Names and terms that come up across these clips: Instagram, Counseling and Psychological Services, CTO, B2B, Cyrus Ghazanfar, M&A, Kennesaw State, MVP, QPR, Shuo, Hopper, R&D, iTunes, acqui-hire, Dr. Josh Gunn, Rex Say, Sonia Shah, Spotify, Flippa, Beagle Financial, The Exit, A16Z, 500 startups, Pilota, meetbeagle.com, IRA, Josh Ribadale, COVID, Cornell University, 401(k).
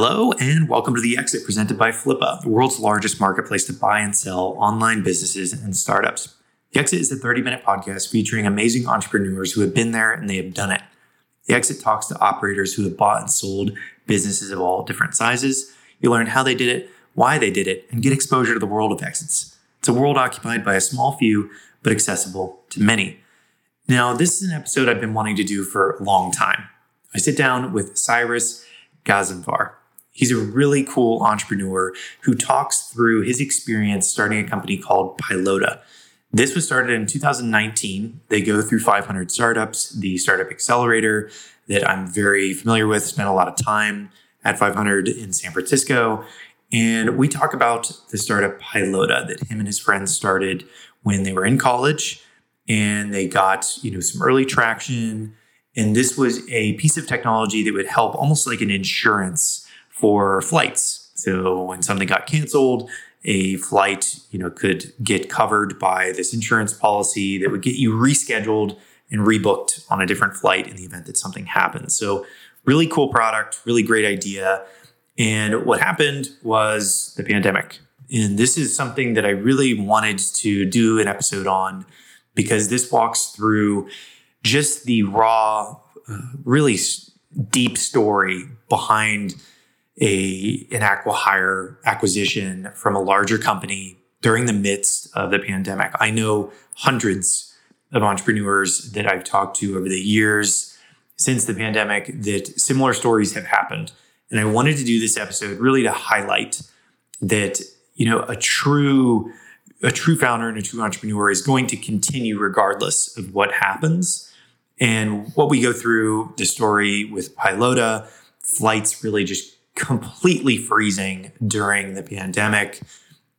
Hello, and welcome to The Exit presented by Flippa, the world's largest marketplace to buy and sell online businesses and startups. The Exit is a 30-minute podcast featuring amazing entrepreneurs who have been there and they have done it. The Exit talks to operators who have bought and sold businesses of all different sizes. You learn how they did it, why they did it, and get exposure to the world of exits. It's a world occupied by a small few, but accessible to many. Now, this is an episode I've been wanting to do for a long time. I sit down with Cyrus Ghazanfar. He's a really cool entrepreneur who talks through his experience starting a company called Pilota. This was started in 2019. They go through 500 startups, the startup accelerator that I'm very familiar with, spent a lot of time at 500 in San Francisco. And we talk about the startup Pilota that him and his friends started when they were in college, and they got, some early traction. And this was a piece of technology that would help almost like an insurance for flights. So when something got canceled, a flight, could get covered by this insurance policy that would get you rescheduled and rebooked on a different flight in the event that something happens. So really cool product, really great idea. And what happened was the pandemic. And this is something that I really wanted to do an episode on because this walks through just the raw, really deep story behind an acqui-hire acquisition from a larger company during the midst of the pandemic. I know hundreds of entrepreneurs that I've talked to over the years since the pandemic that similar stories have happened. And I wanted to do this episode really to highlight that, a true founder and a true entrepreneur is going to continue regardless of what happens. And what we go through, the story with Pilota, flights really just completely freezing during the pandemic,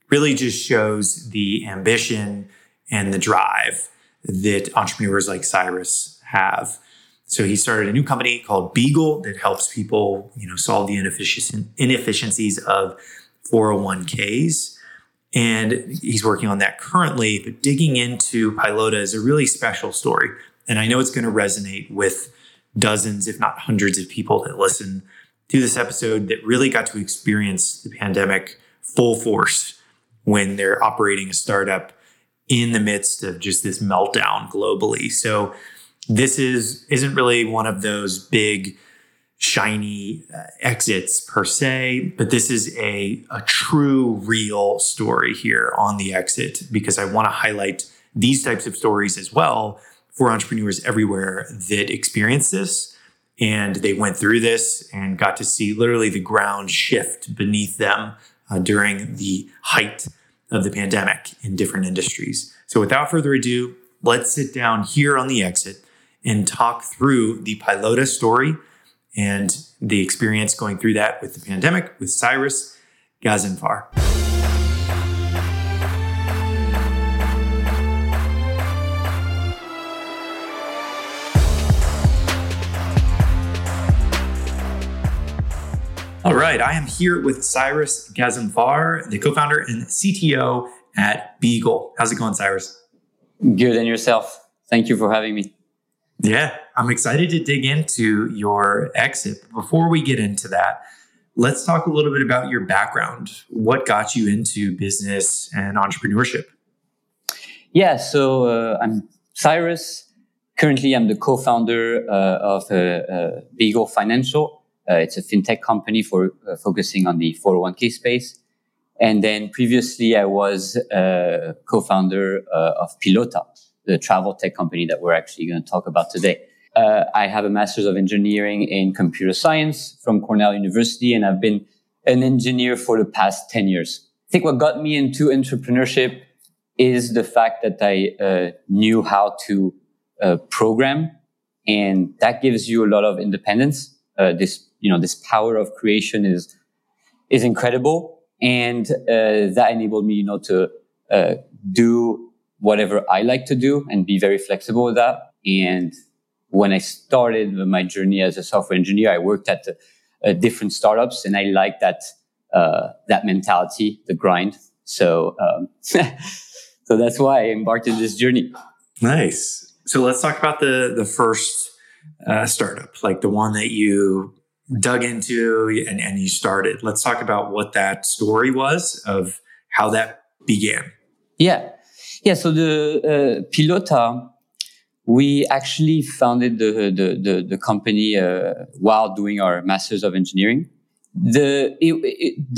really just shows the ambition and the drive that entrepreneurs like Cyrus have. So he started a new company called Beagle that helps people, solve the inefficiencies of 401(k)s. And he's working on that currently, but digging into Pilota is a really special story. And I know it's going to resonate with dozens, if not hundreds of people that listen to this episode that really got to experience the pandemic full force when they're operating a startup in the midst of just this meltdown globally. So this isn't really one of those big, shiny exits per se, but this is a true, real story here on The Exit because I want to highlight these types of stories as well for entrepreneurs everywhere that experience this. And they went through this and got to see literally the ground shift beneath them during the height of the pandemic in different industries. So without further ado, let's sit down here on The Exit and talk through the Pilota story and the experience going through that with the pandemic with Cyrus Ghazanfar. All right, I am here with Cyrus Ghazanfar, the co-founder and CTO at Beagle. How's it going, Cyrus? Good, and yourself? Thank you for having me. Yeah, I'm excited to dig into your exit. Before we get into that, let's talk a little bit about your background. What got you into business and entrepreneurship? Yeah, so I'm Cyrus. Currently, I'm the co-founder of Beagle Financial. It's a fintech company for focusing on the 401(k) space. And then previously, I was co-founder of Pilota, the travel tech company that we're actually going to talk about today. I have a master's of engineering in computer science from Cornell University, and I've been an engineer for the past 10 years. I think what got me into entrepreneurship is the fact that I knew how to program, and that gives you a lot of independence. This power of creation is incredible, and that enabled me, to do whatever I like to do and be very flexible with that. And when I started my journey as a software engineer, I worked at different startups, and I liked that mentality, the grind. So, so that's why I embarked on this journey. Nice. So let's talk about the first startup, like the one that you dug into and you started. Let's talk about what that story was of how that began. Yeah. So the Pilota, we actually founded the company while doing our Masters of Engineering. The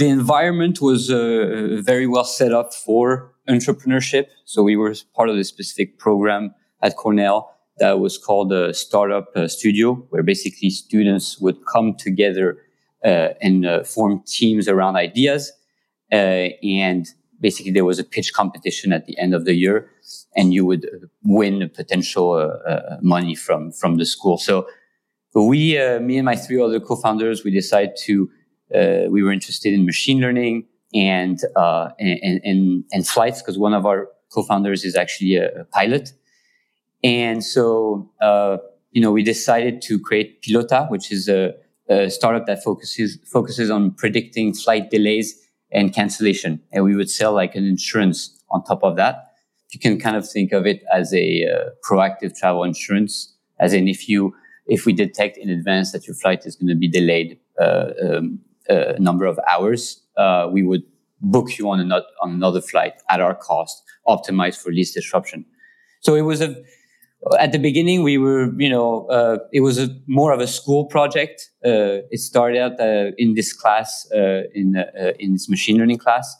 environment was very well set up for entrepreneurship. So we were part of a specific program at Cornell that was called a startup studio, where basically students would come together and form teams around ideas. And basically there was a pitch competition at the end of the year, and you would win potential money from the school. So we, me and my three other co-founders, we decided to, we were interested in machine learning and flights, because one of our co-founders is actually a pilot. And so, we decided to create Pilota, which is a startup that focuses on predicting flight delays and cancellation. And we would sell like an insurance on top of that. You can kind of think of it as a proactive travel insurance, as in if we detect in advance that your flight is going to be delayed a number of hours, we would book you on another flight at our cost, optimized for least disruption. So it was at the beginning, we were, it was more of a school project. It started out in this class, in this machine learning class.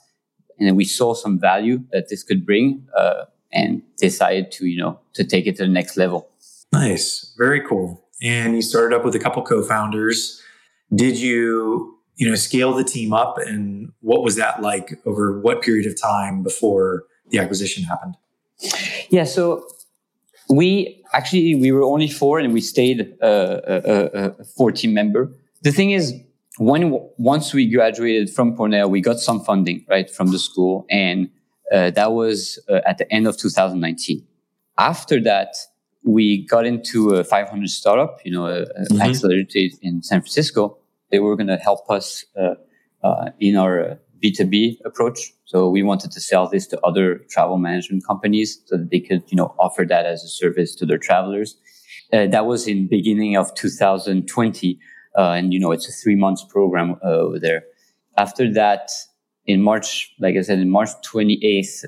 And then we saw some value that this could bring, and decided to take it to the next level. Nice. Very cool. And you started up with a couple co-founders. Did you, scale the team up, and what was that like over what period of time before the acquisition happened? Yeah. So we were only four, and we stayed a four-team member. The thing is, once we graduated from Cornell, we got some funding, right, from the school. And that was at the end of 2019. After that, we got into a 500 startup, accelerator in San Francisco. They were going to help us in our B2B approach. So we wanted to sell this to other travel management companies so that they could, offer that as a service to their travelers. That was in beginning of 2020. It's a 3-month program over there. After that, in March, like I said, in March 28th,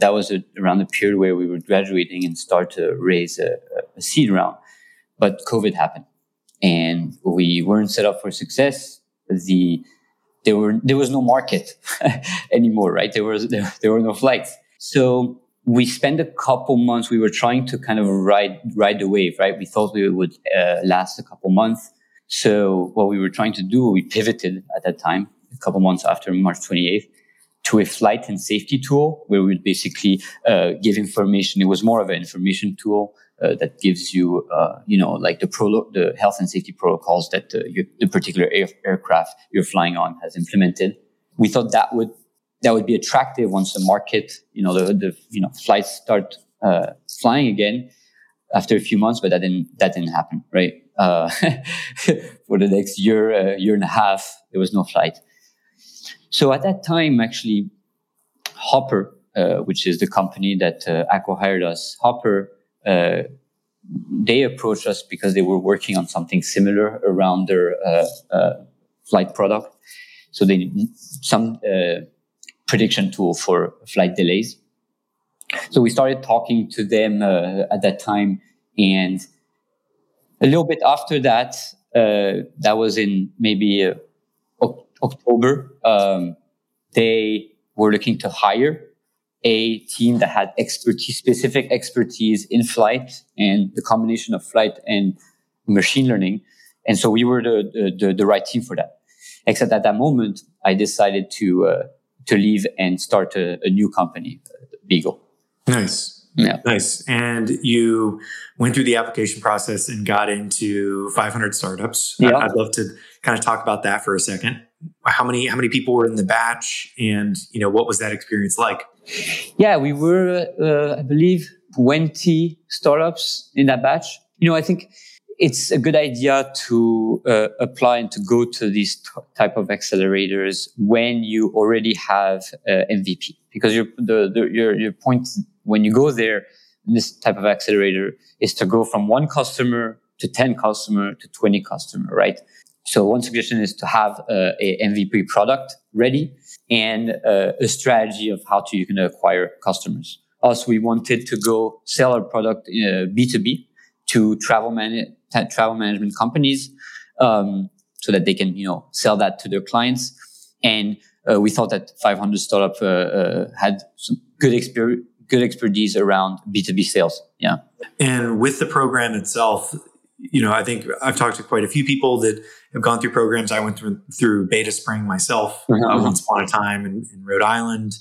that was around the period where we were graduating and start to raise a seed round. But COVID happened, and we weren't set up for success. There was no market anymore, right? There were no flights. So we spent a couple months. We were trying to kind of ride the wave, right? We thought we would last a couple months. So what we were trying to do, we pivoted at that time, a couple months after March 28th, to a flight and safety tool where we would basically give information. It was more of an information tool that gives you, the health and safety protocols that the particular aircraft you're flying on has implemented. We thought that would be attractive once the market, the flights start flying again after a few months, but that didn't happen, right? For the next year and a half, there was no flight. So at that time, actually, Hopper, which is the company that acquired us, Hopper, they approached us because they were working on something similar around their flight product. So they need some prediction tool for flight delays. So we started talking to them at that time. And a little bit after that, that was in maybe October, they were looking to hire a team that had specific expertise in flight and the combination of flight and machine learning. And so we were the right team for that. Except at that moment, I decided to leave and start a new company, Beagle. Nice. Yeah. Nice. And you went through the application process and got into 500 startups. Yeah. I'd love to kind of talk about that for a second. How many people were in the batch, and what was that experience like? Yeah, we were, I believe, 20 startups in that batch. I think it's a good idea to apply and to go to these type of accelerators when you already have MVP, because your point when you go there, this type of accelerator, is to go from one customer to 10 customer to 20 customer, right? So one suggestion is to have a MVP product ready and a strategy of how to you can acquire customers. Also, we wanted to go sell our product B2B to travel management companies so that they can, you know, sell that to their clients. And we thought that 500 startup had some good expertise around B2B sales. Yeah. And with the program itself, you know, I think I've talked to quite a few people that have gone through programs. I went through Beta Spring myself once upon a time in Rhode Island.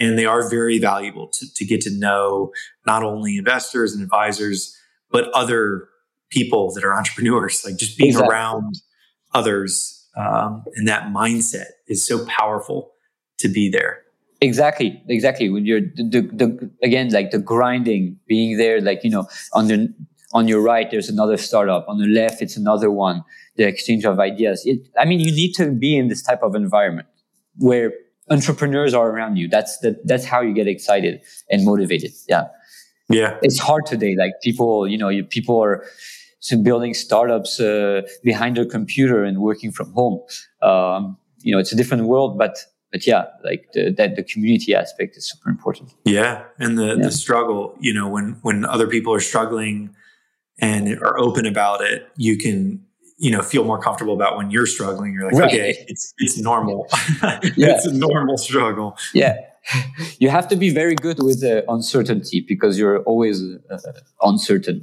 And they are very valuable to get to know not only investors and advisors, but other people that are entrepreneurs, like just being around others. And that mindset is so powerful to be there. Exactly. When you're again, like the grinding, being there, like, you know, on your right, there's another startup. On the left, it's another one. The exchange of ideas. You need to be in this type of environment where entrepreneurs are around you. That's how you get excited and motivated. Yeah. Yeah. It's hard today. Like people, you know, people are building startups behind their computer and working from home. You know, it's a different world, but yeah, like the community aspect is super important. Yeah. And the struggle, you know, when other people are struggling and are open about it, you can, you know, feel more comfortable about when you're struggling. You're like, right. Okay, it's normal. Yeah. It's a normal struggle. Yeah. You have to be very good with uncertainty because you're always uncertain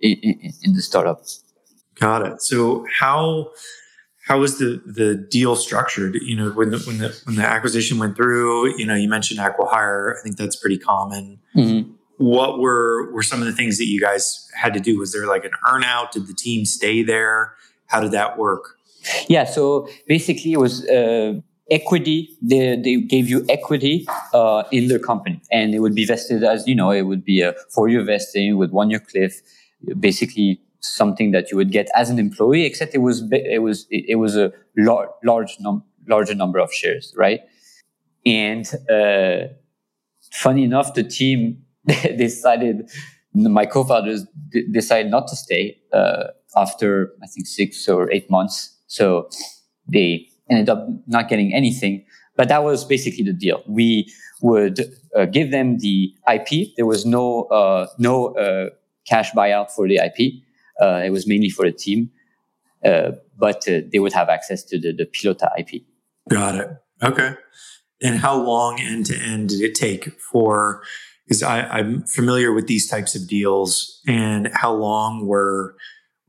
in the startup. Got it. So how is the deal structured? You know, when the acquisition went through, you know, you mentioned acqui-hire. I think that's pretty common. Mm-hmm. What were some of the things that you guys had to do? Was there like an earnout? Did the team stay there? How did that work? Yeah. So basically, it was equity. They gave you equity in their company, and it would be vested as, you know, it would be a 4-year vesting with 1-year cliff. Basically, something that you would get as an employee, except it was a larger number of shares, right? And funny enough, the team my co-founders decided not to stay after I think 6 or 8 months. So they ended up not getting anything, but that was basically the deal. We would give them the IP. There was no cash buyout for the IP. It was mainly for the team, but they would have access to the Pilota IP. Got it. Okay. And how long end to end did it take for? Because I'm familiar with these types of deals, and how long were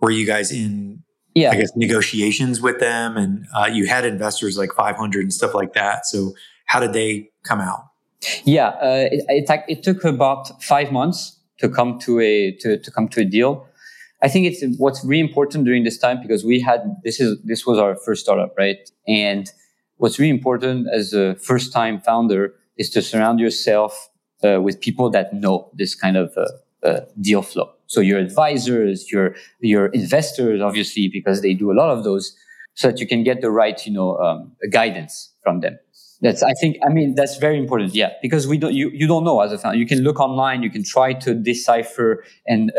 you guys in? Yeah. I guess negotiations with them, and you had investors like 500 and stuff like that. So how did they come out? Yeah, it took about 5 months to come to a deal. I think it's what's really important during this time, because this was our first startup, right? And what's really important as a first time founder is to surround yourself with people that know this kind of deal flow. So your advisors, your investors, obviously, because they do a lot of those, so that you can get the right, you know, guidance from them. That's very important. Yeah. Because you don't know as a founder. You can look online, you can try to decipher and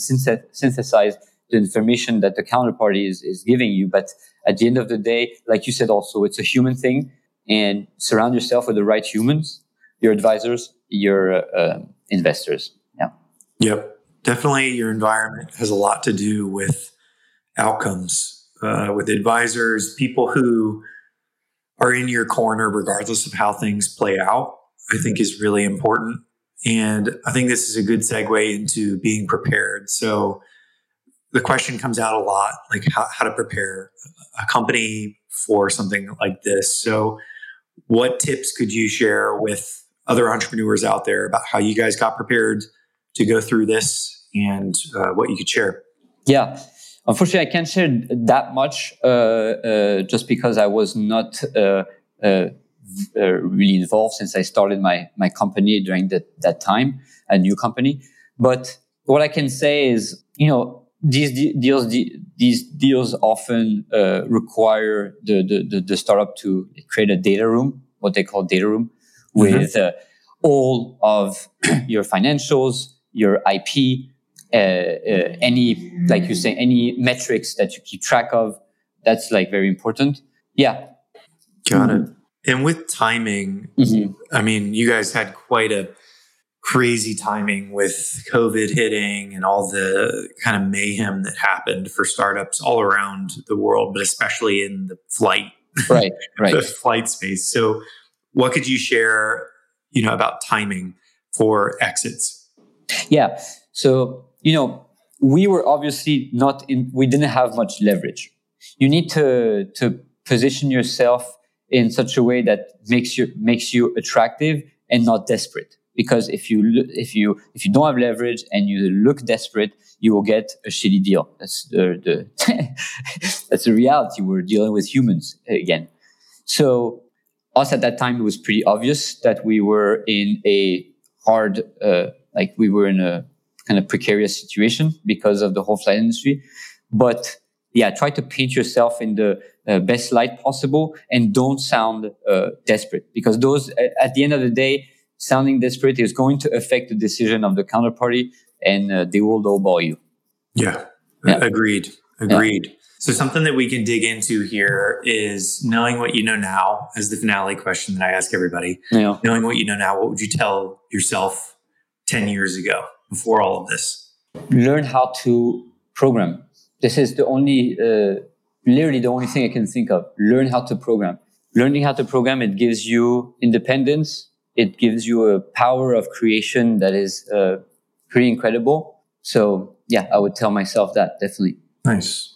synthesize the information that the counterparty is giving you. But at the end of the day, like you said, also, it's a human thing, and surround yourself with the right humans, your advisors, your investors. Yeah. Yep. Definitely your environment has a lot to do with outcomes, with advisors, people who are in your corner, regardless of how things play out, I think is really important. And I think this is a good segue into being prepared. So the question comes out a lot, like how to prepare a company for something like this. So what tips could you share with other entrepreneurs out there about how you guys got prepared to go through this, and what you could share? Yeah. Unfortunately, I can't share that much just because I was not really involved since I started my company during that time, a new company. But what I can say is, you know, these deals often require the startup to create a data room, what they call data room, with all of your financials, your IP, any, like you say, any metrics that you keep track of. That's like very important. Yeah. Got it. And with timing, I mean, you guys had quite a crazy timing with COVID hitting and all the kind of mayhem that happened for startups all around the world, but especially in the flight, the flight space. So what could you share, you know, about timing for exits? Yeah. So, you know, we were obviously not in, we didn't have much leverage. You need to position yourself in such a way that makes you attractive and not desperate. Because if you don't have leverage and you look desperate, you will get a shitty deal. That's that's the reality. We're dealing with humans again. So us at that time, it was pretty obvious that we were in a hard, like we were in a kind of precarious situation because of the whole flight industry. But yeah, try to paint yourself in the best light possible and don't sound desperate, because those, at the end of the day, sounding desperate is going to affect the decision of the counterparty, and they will lowball you. Yeah, yeah. Agreed. Yeah. So something that we can dig into here is knowing what you know now, as the finale question that I ask everybody. Yeah. Knowing what you know now, what would you tell yourself 10 years ago before all of this? Learn how to program. This is the only, literally the only thing I can think of. Learn how to program. Learning how to program, it gives you independence. It gives you a power of creation that is pretty incredible. So yeah, I would tell myself that, definitely. Nice.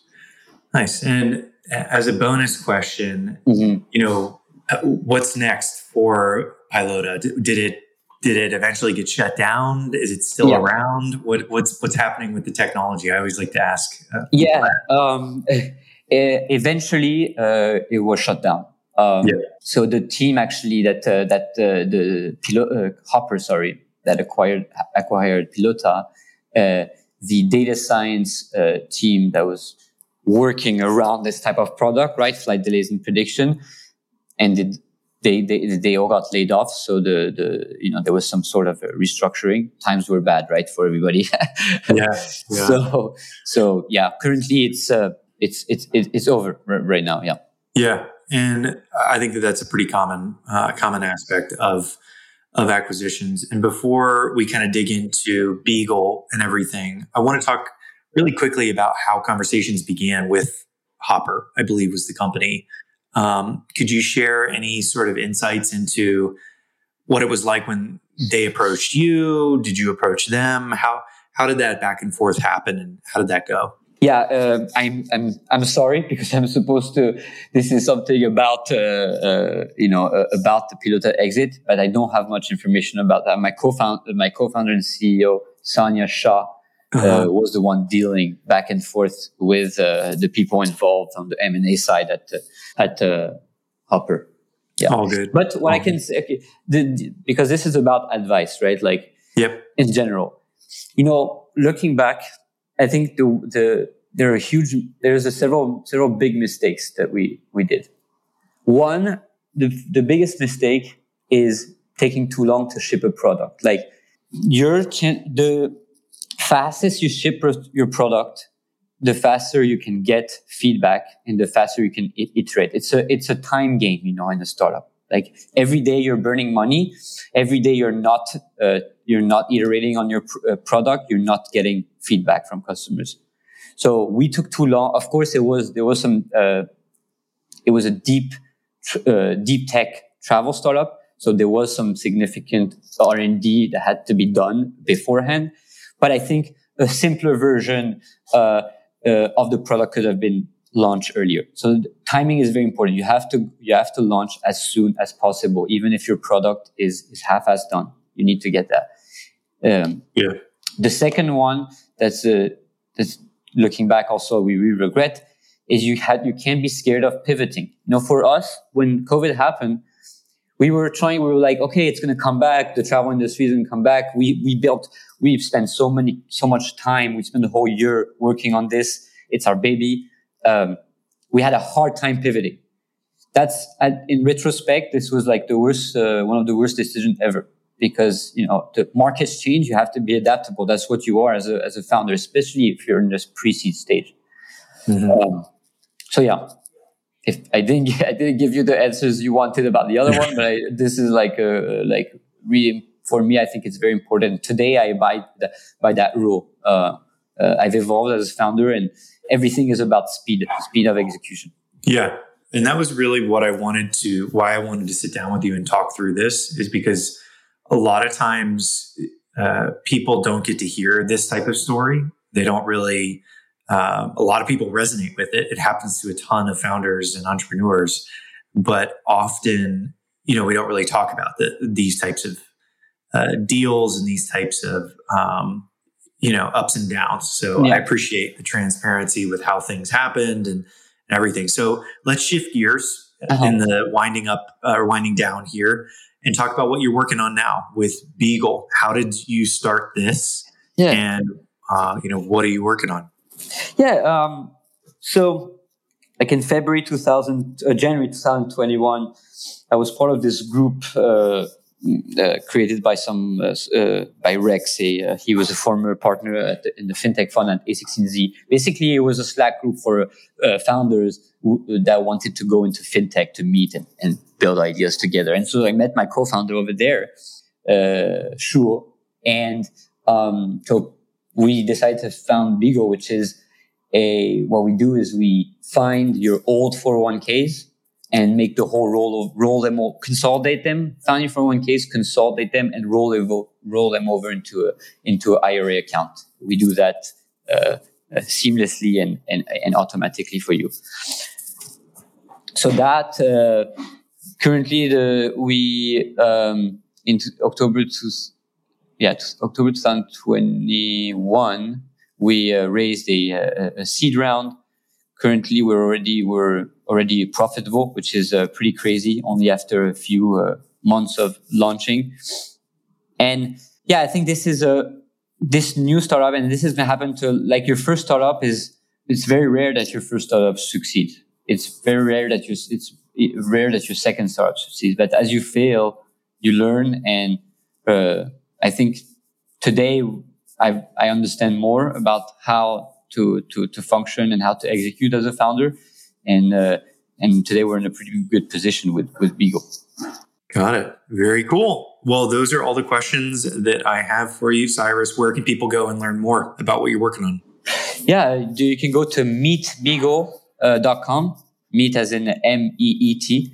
And as a bonus question, you know, what's next for Pilota? Did it eventually get shut down? Is it still around? What's happening with the technology? I always like to ask. Eventually, it was shut down. So the team actually that acquired Pilota, the data science team that was working around this type of product, right? Flight delays and prediction, and they all got laid off. So there was some sort of restructuring. Times were bad, right, for everybody. Yeah. So yeah, currently it's over right now. Yeah. Yeah. And I think that's a pretty common aspect of acquisitions. And before we kind of dig into Beagle and everything, I want to talk really quickly about how conversations began with Hopper, I believe was the company. Could you share any sort of insights into what it was like when they approached you? Did you approach them? How did that back and forth happen, and how did that go? Yeah, I'm sorry, because I'm supposed to. This is something about about the Pilota exit, but I don't have much information about that. My co-founder and CEO Sonia Shah was the one dealing back and forth with the people involved on the M&A side at Hopper. Yeah, all good. But what all I can say, because this is about advice, right? Like, in general, you know, looking back, I think there's several big mistakes that we did. One, the biggest mistake is taking too long to ship a product. Like, the fastest you ship your product, the faster you can get feedback and the faster you can iterate. It's a time game, you know, in a startup. Like, every day you're burning money. Every day you're not iterating on your product. You're not getting feedback from customers. So we took too long. Of course, it was a deep tech travel startup. So there was some significant R&D that had to be done beforehand. But I think a simpler version of the product could have been launch earlier. So timing is very important. You have to launch as soon as possible, even if your product is half-assed done. You need to get that. The second one that's looking back also we really regret is you can't be scared of pivoting. You know, for us, when COVID happened, we were like, okay, it's going to come back. The travel industry is going to come back. We've spent so much time. We spent the whole year working on this. It's our baby. We had a hard time pivoting. That's, in retrospect, this was like the worst, one of the worst decisions ever. because, you know, the markets change. You have to be adaptable. That's what you are as a founder, especially if you're in this pre-seed stage. Mm-hmm. So yeah, if I didn't give you the answers you wanted about the other one, but this is really, for me, I think it's very important. Today, I abide by that rule. I've evolved as a founder, and everything is about speed of execution. Yeah. And that was really what I why I wanted to sit down with you and talk through this, is because a lot of times people don't get to hear this type of story. They don't really, a lot of people resonate with it. It happens to a ton of founders and entrepreneurs, but often, you know, we don't really talk about these types of deals and these types of, ups and downs. So yeah. I appreciate the transparency with how things happened and everything. So let's shift gears in the winding down here and talk about what you're working on now with Beagle. How did you start this? Yeah. And, what are you working on? Yeah. So like in January 2021, I was part of this group, created by by Rex Say. He was a former partner in the fintech fund at A16Z. Basically, it was a Slack group for founders that wanted to go into fintech to meet and build ideas together. And so I met my co-founder over there, Shuo, and so we decided to found Beagle, which is what we do is we find your old 401(k)s and make the whole roll them, consolidate them, found your 401(k)s, consolidate them, and roll them over into an IRA account. We do that seamlessly and automatically for you. So that currently into October 2021 we raised a seed round. Currently, we're already profitable, which is pretty crazy, only after a few months of launching. And yeah, I think this is this new startup, and this has happened to like your first startup it's very rare that your first startup succeeds. It's very rare that your second startup succeeds. But as you fail, you learn. And I think today I understand more about how to function and how to execute as a founder. And today we're in a pretty good position with Beagle. Got it. Very cool. Well, those are all the questions that I have for you, Cyrus. Where can people go and learn more about what you're working on? Yeah, you can go to meetbeagle.com. Meet as in MEET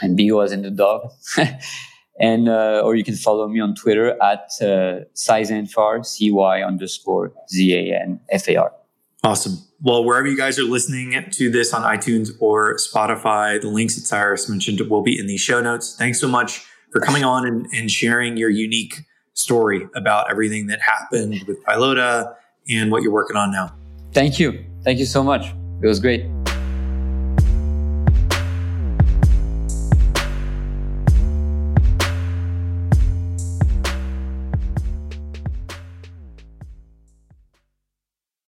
and Beagle as in the dog. And or you can follow me on Twitter at Ghazanfar, CY_ZANFAR. Awesome. Well, wherever you guys are listening to this on iTunes or Spotify, the links that Cyrus mentioned will be in the show notes. Thanks so much for coming on and sharing your unique story about everything that happened with Pilota and what you're working on now. Thank you. Thank you so much. It was great.